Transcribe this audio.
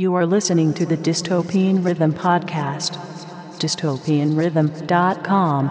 You are listening to the Dystopian Rhythm podcast. DystopianRhythm.com.